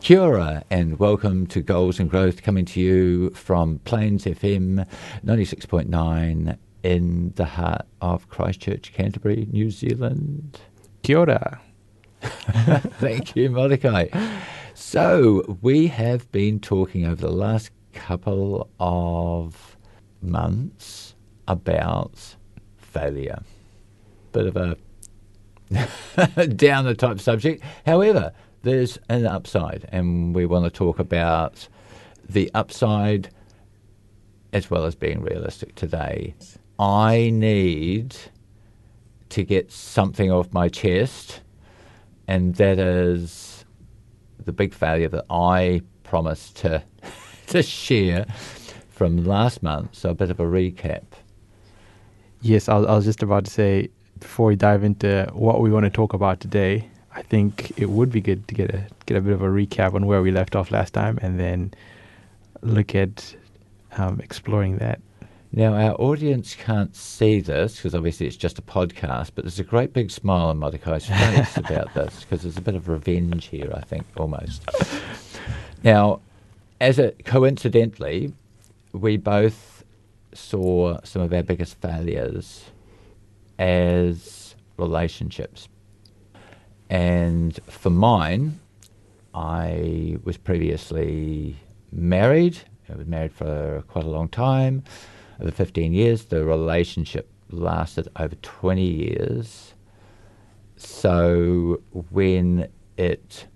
Kia ora and welcome to Goals and Growth, coming to you from Plains FM 96.9 in the heart of Christchurch, Canterbury, New Zealand. Kia ora. Thank you, Mordecai. So we have been talking over the last couple of months about failure. Bit of a downer type subject. However, there's an upside, and we want to talk about the upside as well as being realistic today. I need to get something off my chest, and that is the big failure that I promised to share from last month, so a bit of a recap. Yes, I was just about to say, before we dive into what we want to talk about today, I think it would be good to get a bit of a recap on where we left off last time and then look at exploring that. Now, our audience can't see this because obviously it's just a podcast, but there's a great big smile on Mordecai's face about this because there's a bit of revenge here, I think, almost. Now, coincidentally, we both saw some of our biggest failures as relationships. And for mine, I was previously married. I was married for quite a long time, over 15 years. The relationship lasted over 20 years. So when it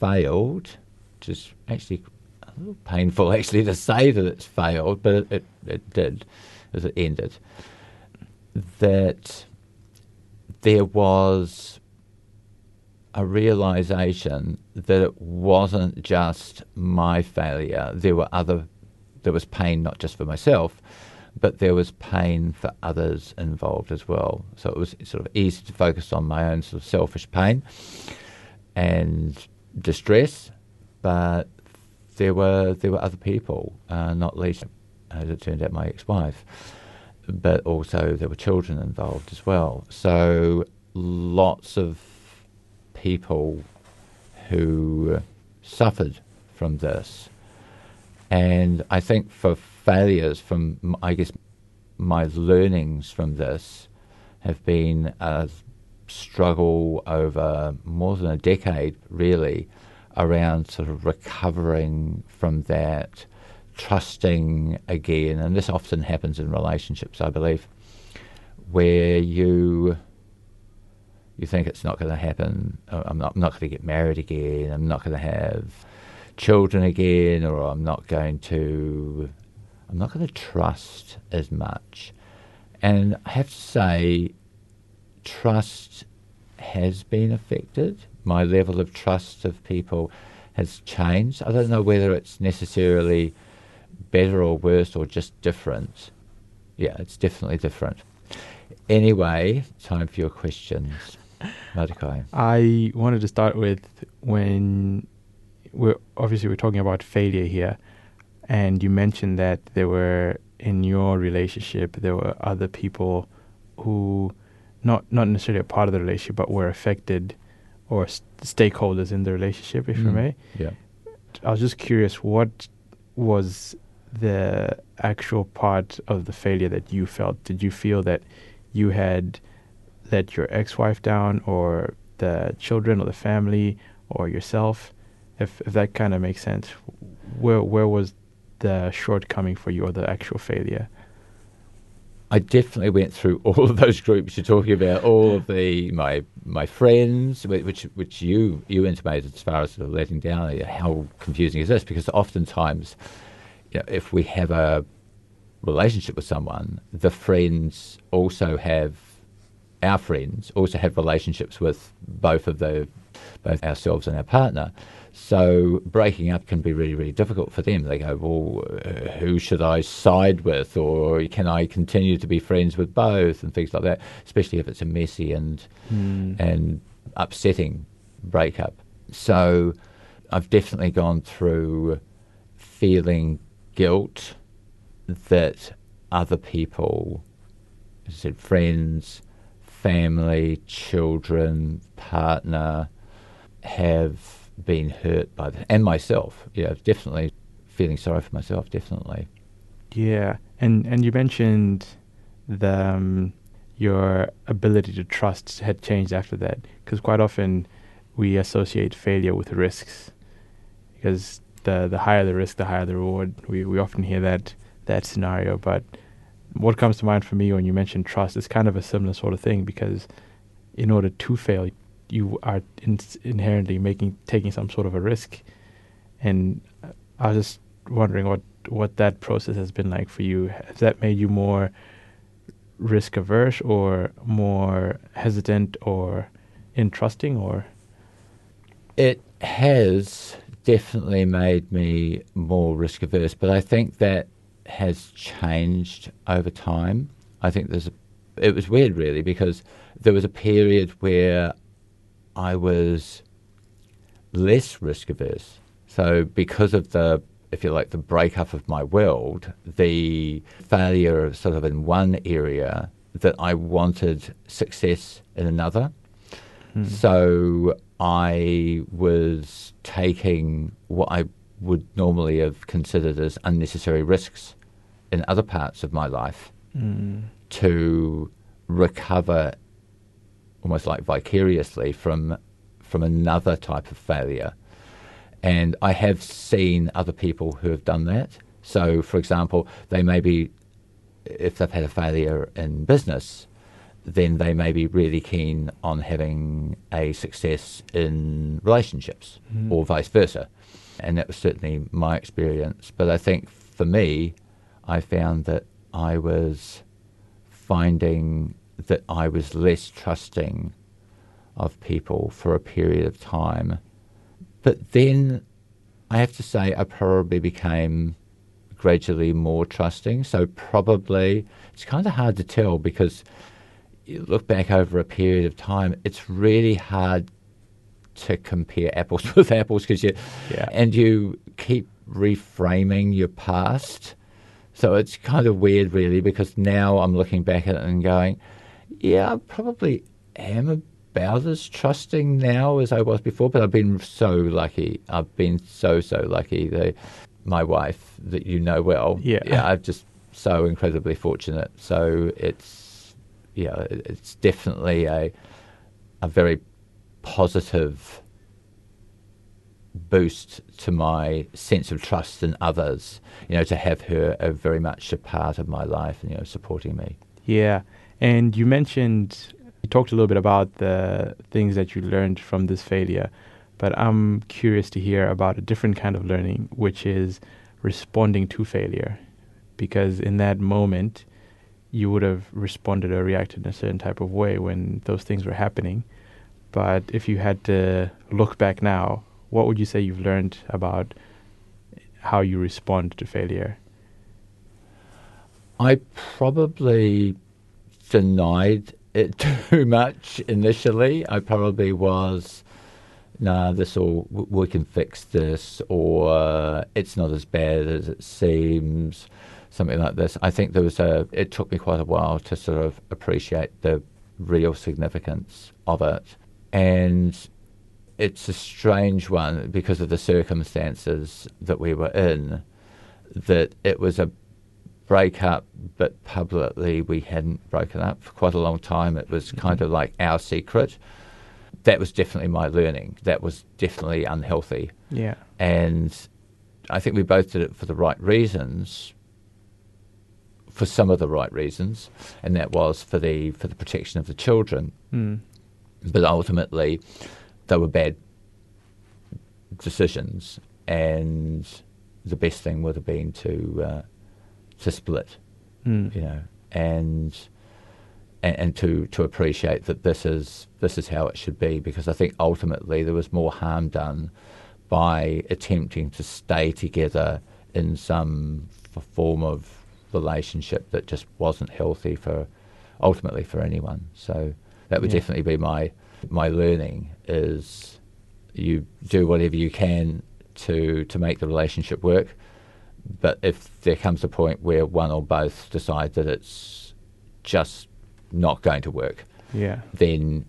failed, which is actually a little painful actually to say that it's failed, but it did as it ended, that there was a realization that it wasn't just my failure. There was pain not just for myself, but there was pain for others involved as well. So it was sort of easy to focus on my own sort of selfish pain and distress, but there were other people, not least, as it turned out, my ex-wife, but also there were children involved as well. So lots of people who suffered from this. And I think for failures from, I guess, my learnings from this have been a struggle over more than a decade, really, around sort of recovering from that, trusting again. And this often happens in relationships, I believe, where you think it's not going to happen. I'm not going to get married again. I'm not going to have children again, or I'm not going to trust as much. And I have to say, trust has been affected. My level of trust of people has changed. I don't know whether it's necessarily better or worse or just different. Yeah, it's definitely different. Anyway, time for your questions. Mordecai. I wanted to start with, when we're talking about failure here, and you mentioned that there were, in your relationship, there were other people who, not necessarily a part of the relationship, but were affected or stakeholders in the relationship, if you may. Yeah. I was just curious, what was the actual part of the failure that you felt? Did you feel that you had let your ex-wife down, or the children, or the family, or yourself? If that kind of makes sense, where was the shortcoming for you, or the actual failure? I definitely went through all of those groups you're talking about, all of my friends, which you intimated as far as sort of letting down. How confusing is this? Because oftentimes, you know, if we have a relationship with someone, our friends also have relationships with both ourselves and our partner. So breaking up can be really, really difficult for them. They go, well, who should I side with? Or can I continue to be friends with both? And things like that, especially if it's a messy and upsetting breakup. So I've definitely gone through feeling guilt that other people, as I said, friends, family, children, partner, have been hurt by that, and myself. Yeah, definitely feeling sorry for myself, definitely. Yeah, and you mentioned the your ability to trust had changed after that, because quite often we associate failure with risks, because the higher the risk, the higher the reward. We often hear that scenario, but what comes to mind for me when you mentioned trust is kind of a similar sort of thing, because in order to fail, you are inherently taking some sort of a risk. And I was just wondering what that process has been like for you. Has that made you more risk averse or more hesitant or entrusting? Or it has definitely made me more risk averse, but I think that has changed over time. I think it was weird really, because there was a period where I was less risk averse. So because of the breakup of my world, the failure sort of in one area, that I wanted success in another. Mm. So I was taking what I would normally have considered as unnecessary risks in other parts of my life to recover almost like vicariously from another type of failure. And I have seen other people who have done that. So, for example, they may be, if they've had a failure in business, then they may be really keen on having a success in relationships or vice versa. And that was certainly my experience. But I think for me, I found that I was finding that I was less trusting of people for a period of time. But then I have to say I probably became gradually more trusting. So probably it's kind of hard to tell, because you look back over a period of time, it's really hard to compare apples with apples, because you keep reframing your past. So it's kind of weird really, because now I'm looking back at it and going, yeah, I probably am about as trusting now as I was before, but I've been so lucky. I've been so lucky. My wife, that you know well, I'm just so incredibly fortunate. So it's definitely a very positive boost to my sense of trust in others. You know, to have her very much a part of my life and supporting me. Yeah. And you talked a little bit about the things that you learned from this failure, but I'm curious to hear about a different kind of learning, which is responding to failure, because in that moment, you would have responded or reacted in a certain type of way when those things were happening. But if you had to look back now, what would you say you've learned about how you respond to failure? I probably denied it too much initially. I probably was, we can fix this, or it's not as bad as it seems, something like this. I think it took me quite a while to sort of appreciate the real significance of it. And it's a strange one because of the circumstances that we were in, that it was a breakup, but publicly we hadn't broken up for quite a long time. It was kind of like our secret. That was definitely my learning. That was definitely unhealthy. Yeah. And I think we both did it for the right reasons, for some of the right reasons, and that was for the protection of the children. Mm. But ultimately, they were bad decisions, and the best thing would have been to split, and to appreciate that this is how it should be, because I think ultimately there was more harm done by attempting to stay together in some form of relationship that just wasn't healthy for anyone. So that would definitely be my learning is you do whatever you can to make the relationship work, but if there comes a point where one or both decide that it's just not going to work, then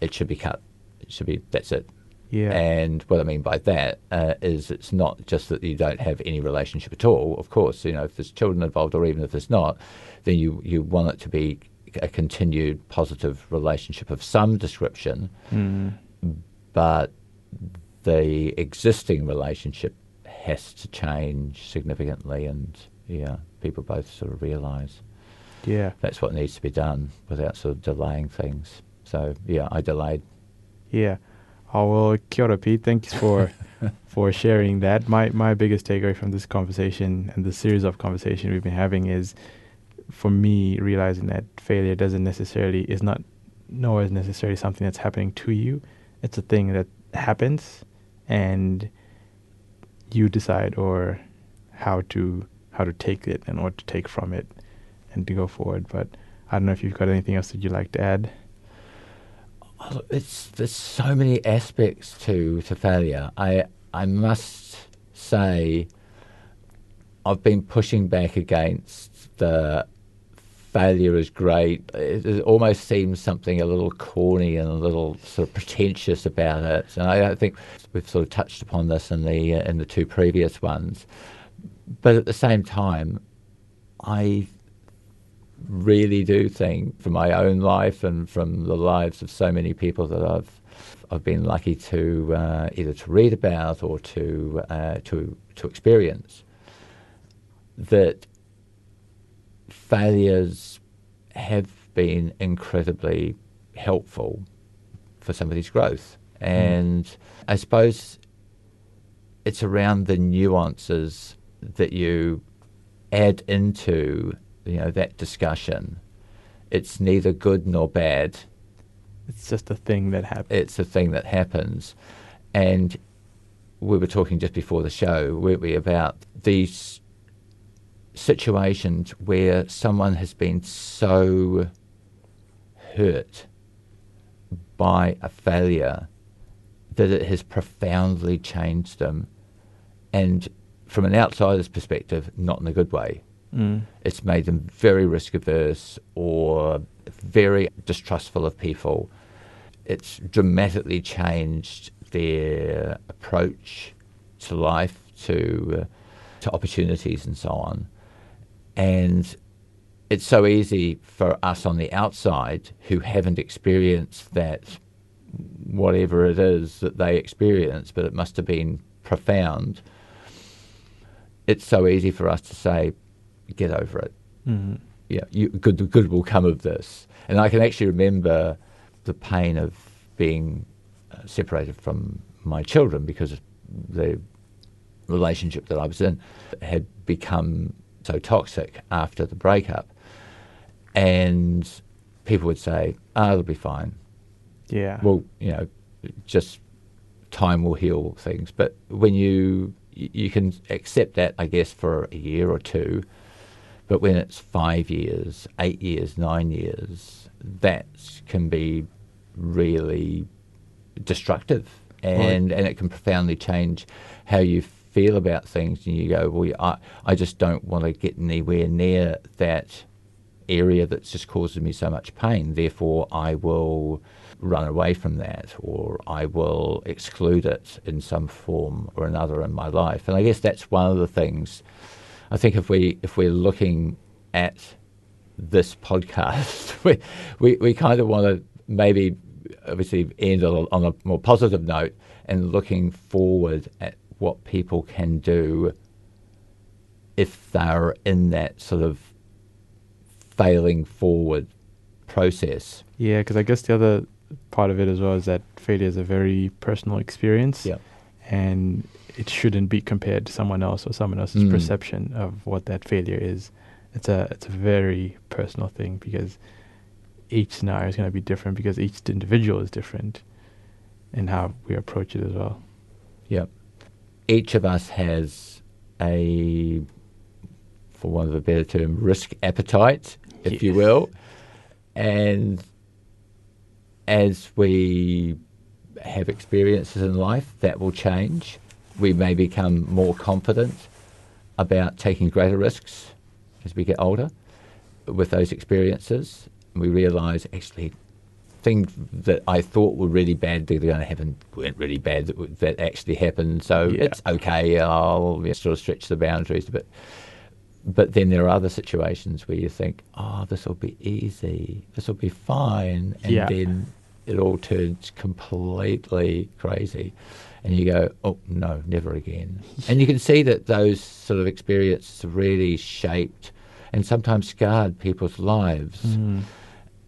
it should be cut. It should be, that's it. Yeah. And what I mean by that is it's not just that you don't have any relationship at all. Of course, you know, if there's children involved or even if there's not, then you want it to be a continued positive relationship of some description. Mm. But the existing relationship has to change significantly and, people both sort of realise that's what needs to be done without sort of delaying things. So, I delayed. Yeah. Oh, well, kia ora, Pete. Thanks for sharing that. My biggest takeaway from this conversation and the series of conversation we've been having is, for me, realizing that failure is not necessarily something that's happening to you. It's a thing that happens, and you decide or how to take it and what to take from it, and to go forward. But I don't know if you've got anything else that you'd like to add. There's so many aspects to failure. I must say I've been pushing back against the failure is great. It almost seems something a little corny and a little sort of pretentious about it. And I don't think we've sort of touched upon this in the two previous ones. But at the same time, I really do think from my own life and from the lives of so many people that I've been lucky to either to read about or to experience, that failures have been incredibly helpful for somebody's growth. And I suppose it's around the nuances that you add into that discussion. It's neither good nor bad. It's just a thing that happens. It's a thing that happens. And we were talking just before the show, weren't we, about these situations where someone has been so hurt by a failure that it has profoundly changed them. And from an outsider's perspective, not in a good way. Mm. It's made them very risk averse or very distrustful of people. It's dramatically changed their approach to life, to opportunities and so on. And it's so easy for us on the outside who haven't experienced that, whatever it is that they experience, but it must have been profound. It's so easy for us to say, get over it. Mm-hmm. Yeah, good will come of this. And I can actually remember the pain of being separated from my children because the relationship that I was in had become so toxic after the breakup. And people would say, it'll be fine. Yeah. Well, just time will heal things. But when you can accept that, I guess, for a year or two, but when it's 5 years, 8 years, 9 years, that can be really destructive. And right. And it can profoundly change how you feel about things. And you go, well, I just don't want to get anywhere near that area that's just causing me so much pain. Therefore, I will run away from that, or I will exclude it in some form or another in my life. And I guess that's one of the things. I think if we're looking at this podcast, we kind of want to maybe obviously end on a more positive note and looking forward at what people can do if they're in that sort of failing forward process. Yeah, because I guess the other part of it as well is that failure is a very personal experience. Yeah. And it shouldn't be compared to someone else or someone else's perception of what that failure is. It's a very personal thing because each scenario is going to be different because each individual is different in how we approach it as well. Yep. each of us has a, for want of a better term, risk appetite, if you will. And as we have experiences in life, that will change. We may become more confident about taking greater risks as we get older with those experiences. And we realise, actually, things that I thought were really bad that are going to happen weren't really bad, that actually happened. So it's okay, I'll sort of stretch the boundaries a bit. But then there are other situations where you think, oh, this will be easy, this will be fine. And then it all turns completely crazy. And you go, oh, no, never again. And you can see that those sort of experiences really shaped and sometimes scarred people's lives. Mm.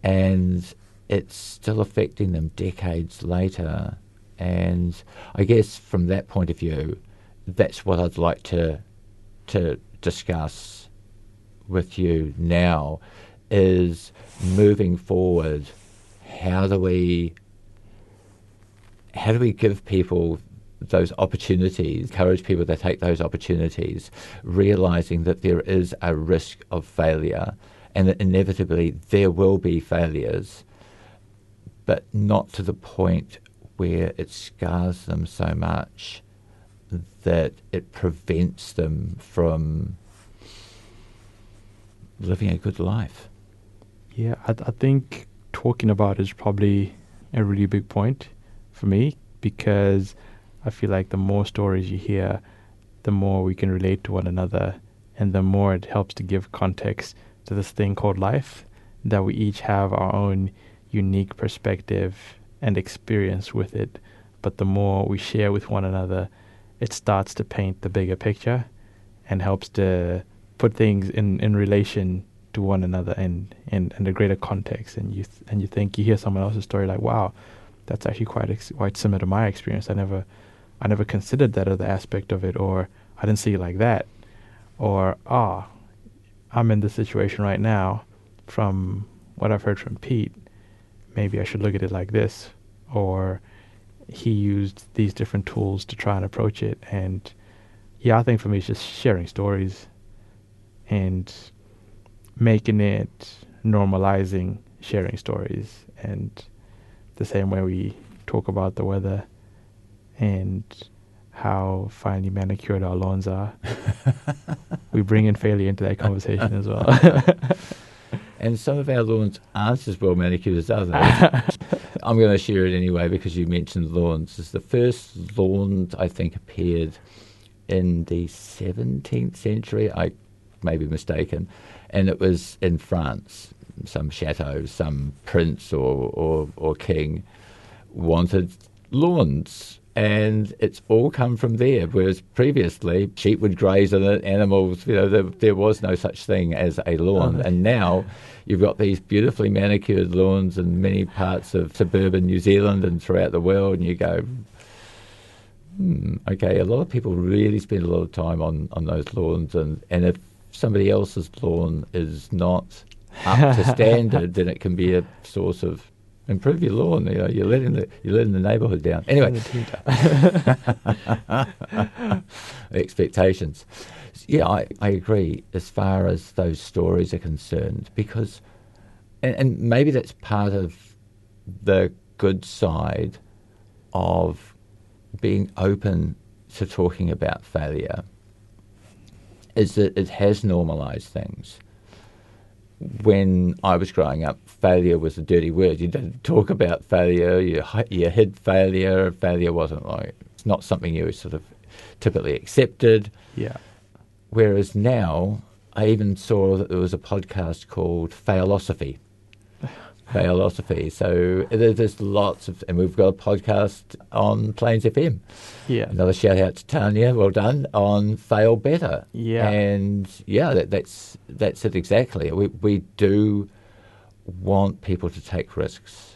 And it's still affecting them decades later. And I guess from that point of view, that's what I'd like to discuss with you now, is moving forward, how do we give people those opportunities, encourage people to take those opportunities, realizing that there is a risk of failure and that inevitably there will be failures, but not to the point where it scars them so much that it prevents them from living a good life. Yeah, I think talking about it is probably a really big point for me, because I feel like the more stories you hear, the more we can relate to one another, and the more it helps to give context to this thing called life, that we each have our own unique perspective and experience with it. But the more we share with one another, it starts to paint the bigger picture and helps to put things in relation to one another and a greater context. And you think, you hear someone else's story like, wow, that's actually quite similar to my experience. I never considered that other aspect of it, or I didn't see it like that, or I'm in this situation right now. From what I've heard from Pete, maybe I should look at it like this, or he used these different tools to try and approach it. And yeah, I think for me it's just sharing stories and making it, normalizing sharing stories. And the same way we talk about the weather and how finely manicured our lawns are, we bring in failure into that conversation as well. And some of our lawns aren't as well manicured as others. I'm going to share it anyway because you mentioned lawns. It's the first lawn, I think, appeared in the 17th century. I may be mistaken. And it was in France. Some chateau, some prince or king wanted lawns. And it's all come from there, whereas previously sheep would graze on it, animals, there was no such thing as a lawn. And now you've got these beautifully manicured lawns in many parts of suburban New Zealand and throughout the world, and you go, okay, a lot of people really spend a lot of time on those lawns, and if somebody else's lawn is not up to standard, then it can be a source of, improve your lawn. You're letting the neighbourhood down. Anyway, expectations. Yeah, I agree as far as those stories are concerned, because, and maybe that's part of the good side of being open to talking about failure, is that it has normalised things. When I was growing up, failure was a dirty word. You didn't talk about failure. You hid failure. Failure wasn't it's not something you sort of typically accepted. Yeah. Whereas now, I even saw that there was a podcast called Failosophy. Failosophy. So there's lots of, and we've got a podcast on Plains FM. Yeah. Another shout out to Tanya, well done, on Fail Better. Yeah. And yeah, that's it exactly. We do want people to take risks.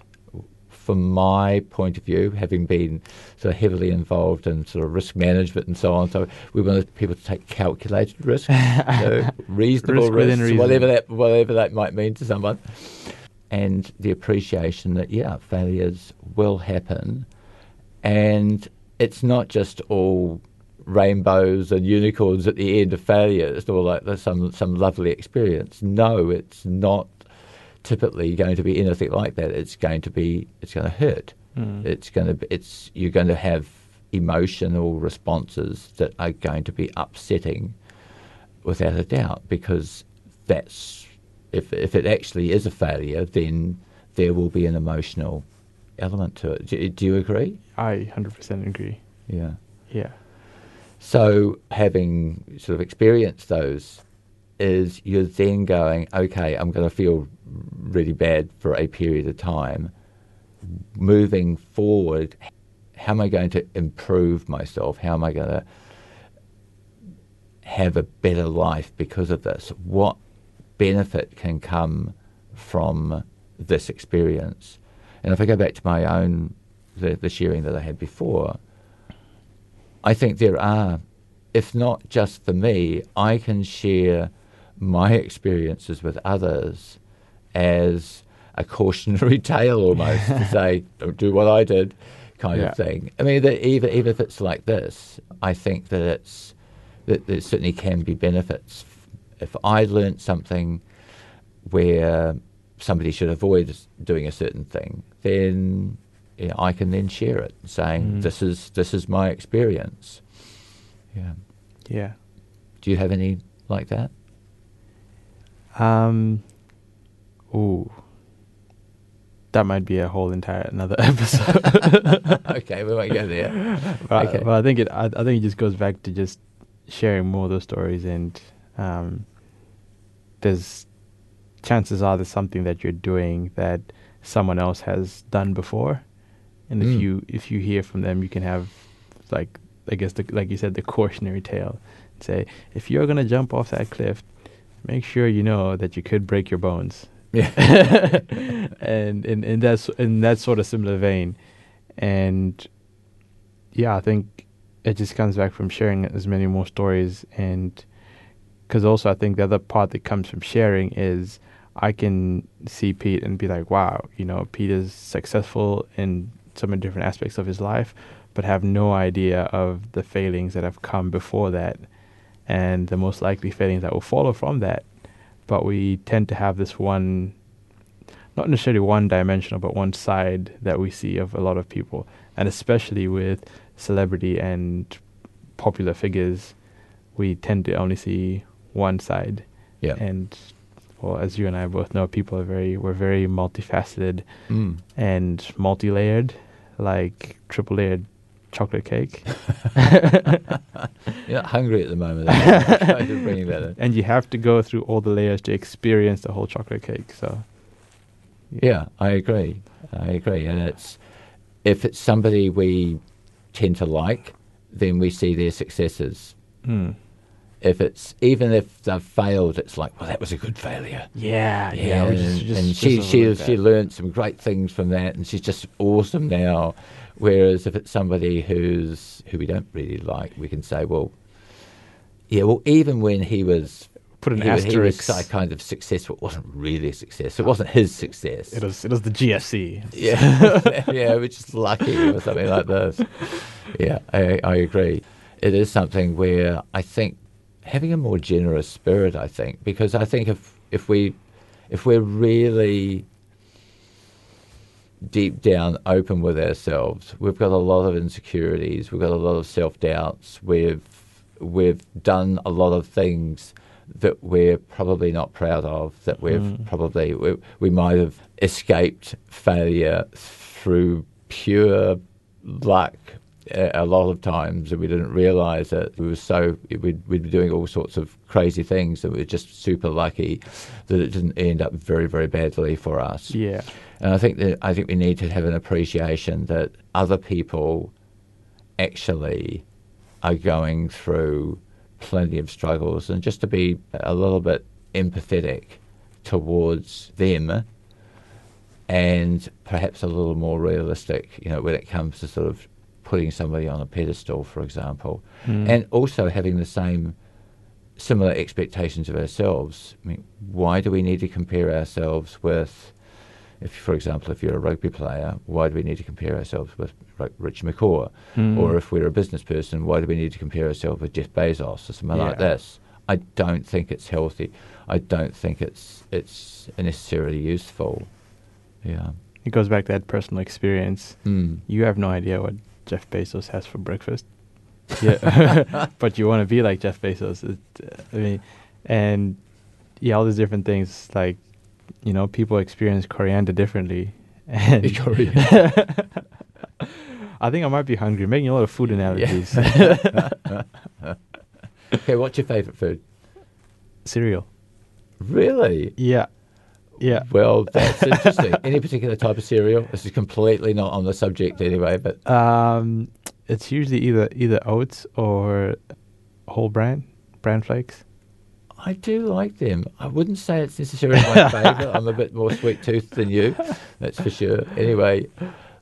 From my point of view, having been sort of heavily involved in sort of risk management and so on, so we wanted people to take calculated risks, reasonable risks, whatever that might mean to someone. And the appreciation that, yeah, failures will happen. And it's not just all rainbows and unicorns at the end of failure. It's all like some lovely experience. No, it's not typically going to be anything like that. It's going to hurt. Mm. You're going to have emotional responses that are going to be upsetting, without a doubt, because that's if it actually is a failure, then there will be an emotional element to it. Do you agree? I 100% agree. Yeah. So having sort of experienced those, is you're then going, okay, I'm going to feel really bad for a period of time. Moving forward, how am I going to improve myself? How am I going to have a better life because of this? What benefit can come from this experience? And if I go back to my own, the sharing that I had before, I think there are, if not just for me, I can share my experiences with others as a cautionary tale almost to say, don't do what I did kind of thing. I mean, even if it's like this, I think that there certainly can be benefits. If I learnt something where somebody should avoid doing a certain thing, then I can then share it, saying this is my experience. Yeah. Do you have any like that? That might be a whole another episode. Okay, we won't go there. But, okay. But I think it just goes back to just sharing more of those stories, and there's chances are there's something that you're doing that someone else has done before, and if you hear from them, you can have, like, I guess, like you said, the cautionary tale. Say, if you're going to jump off that cliff, make sure you know that you could break your bones. Yeah. And in that's in that sort of similar vein. And I think it just comes back from sharing as many more stories. And because also I think the other part that comes from sharing is I can see Pete and be like, wow, Pete is successful in so many different aspects of his life, but have no idea of the failings that have come before that and the most likely failings that will follow from that. But we tend to have this one, not necessarily one dimensional, but one side that we see of a lot of people, and especially with celebrity and popular figures, we tend to only see one side. Yeah. And well, as you and I both know, we're very multifaceted and multi-layered, like triple-layered chocolate cake. You're not hungry at the moment. I did bring that in. And you have to go through all the layers to experience the whole chocolate cake. So, yeah, I agree. And if it's somebody we tend to like, then we see their successes. Mm. Even if they've failed, it's like, well, that was a good failure. Yeah. She learned some great things from that, and she's just awesome now. Whereas if it's somebody who we don't really like, we can say, well, even when he was he was kind of successful, it wasn't really a success. It wasn't his success. It was the GFC. Yeah, yeah, we're just lucky or something like this. Yeah, I agree. It is something where I think having a more generous spirit, I think, because I think if we're really deep down open with ourselves, we've got a lot of insecurities, we've got a lot of self-doubts, we've done a lot of things that we're probably not proud of, that we might have escaped failure through pure luck a lot of times, and we didn't realize it. We'd be doing all sorts of crazy things, and we were just super lucky that it didn't end up very, very badly for us. Yeah. And I think we need to have an appreciation that other people actually are going through plenty of struggles, and just to be a little bit empathetic towards them, and perhaps a little more realistic, when it comes to sort of putting somebody on a pedestal, for example, and also having the similar expectations of ourselves. I mean, why do we need to compare ourselves with If, for example, if you're a rugby player, why do we need to compare ourselves with Richie McCaw? Mm. Or if we're a business person, why do we need to compare ourselves with Jeff Bezos or something like this? I don't think it's healthy. I don't think it's necessarily useful. Yeah. It goes back to that personal experience. Mm. You have no idea what Jeff Bezos has for breakfast. Yeah. But you want to be like Jeff Bezos. All these different things, like, you know, people experience coriander differently. And I think I might be hungry. Making a lot of food analogies. Yeah. Okay, what's your favorite food? Cereal. Really? Yeah. Yeah. Well, that's interesting. Any particular type of cereal? This is completely not on the subject anyway, but it's usually either oats or whole bran flakes. I do like them. I wouldn't say it's necessarily my favourite. I'm a bit more sweet-toothed than you, that's for sure. Anyway,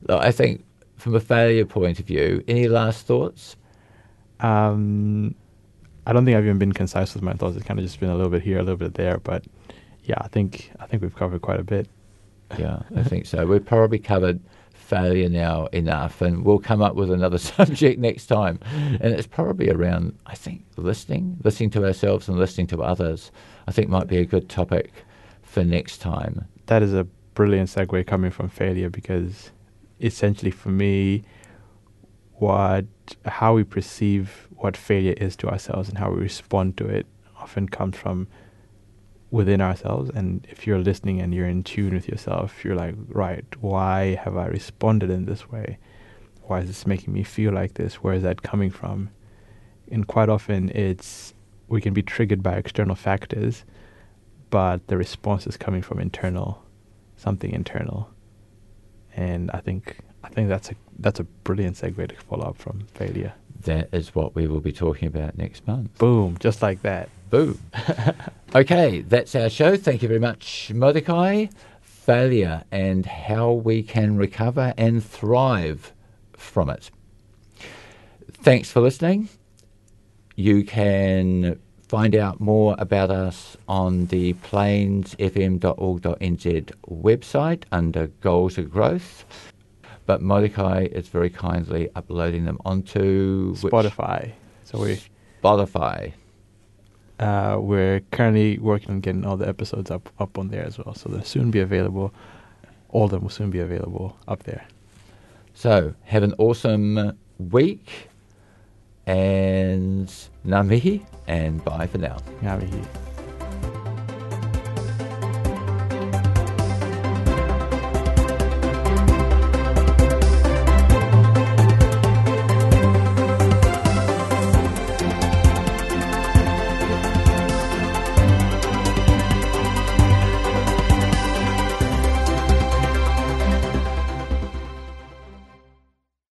I think from a failure point of view, any last thoughts? I don't think I've even been concise with my thoughts. It's kind of just been a little bit here, a little bit there. But yeah, I think we've covered quite a bit. Yeah, I think so. We've probably covered failure now enough, and we'll come up with another subject next time, and it's probably around, I think, listening to ourselves and listening to others, I think, might be a good topic for next time. That is a brilliant segue coming from failure, because essentially for me, how we perceive what failure is to ourselves and how we respond to it often comes from within ourselves. And if you're listening and you're in tune with yourself, you're like, right, why have I responded in this way? Why is this making me feel like this? Where is that coming from? And quite often we can be triggered by external factors, but the response is coming from something internal. And I think that's a brilliant segue to follow up from failure. That is what we will be talking about next month. Boom, just like that. Boom. Okay, that's our show. Thank you very much, Mordecai. Failure and how we can recover and thrive from it. Thanks for listening. You can find out more about us on the plainsfm.org.nz website under Goals of Growth. But Mordecai is very kindly uploading them onto... Spotify. Spotify. We're currently working on getting all the episodes up on there as well. So they'll soon be available. All of them will soon be available up there. So have an awesome week. And nga mihi. And bye for now. Nga mihi.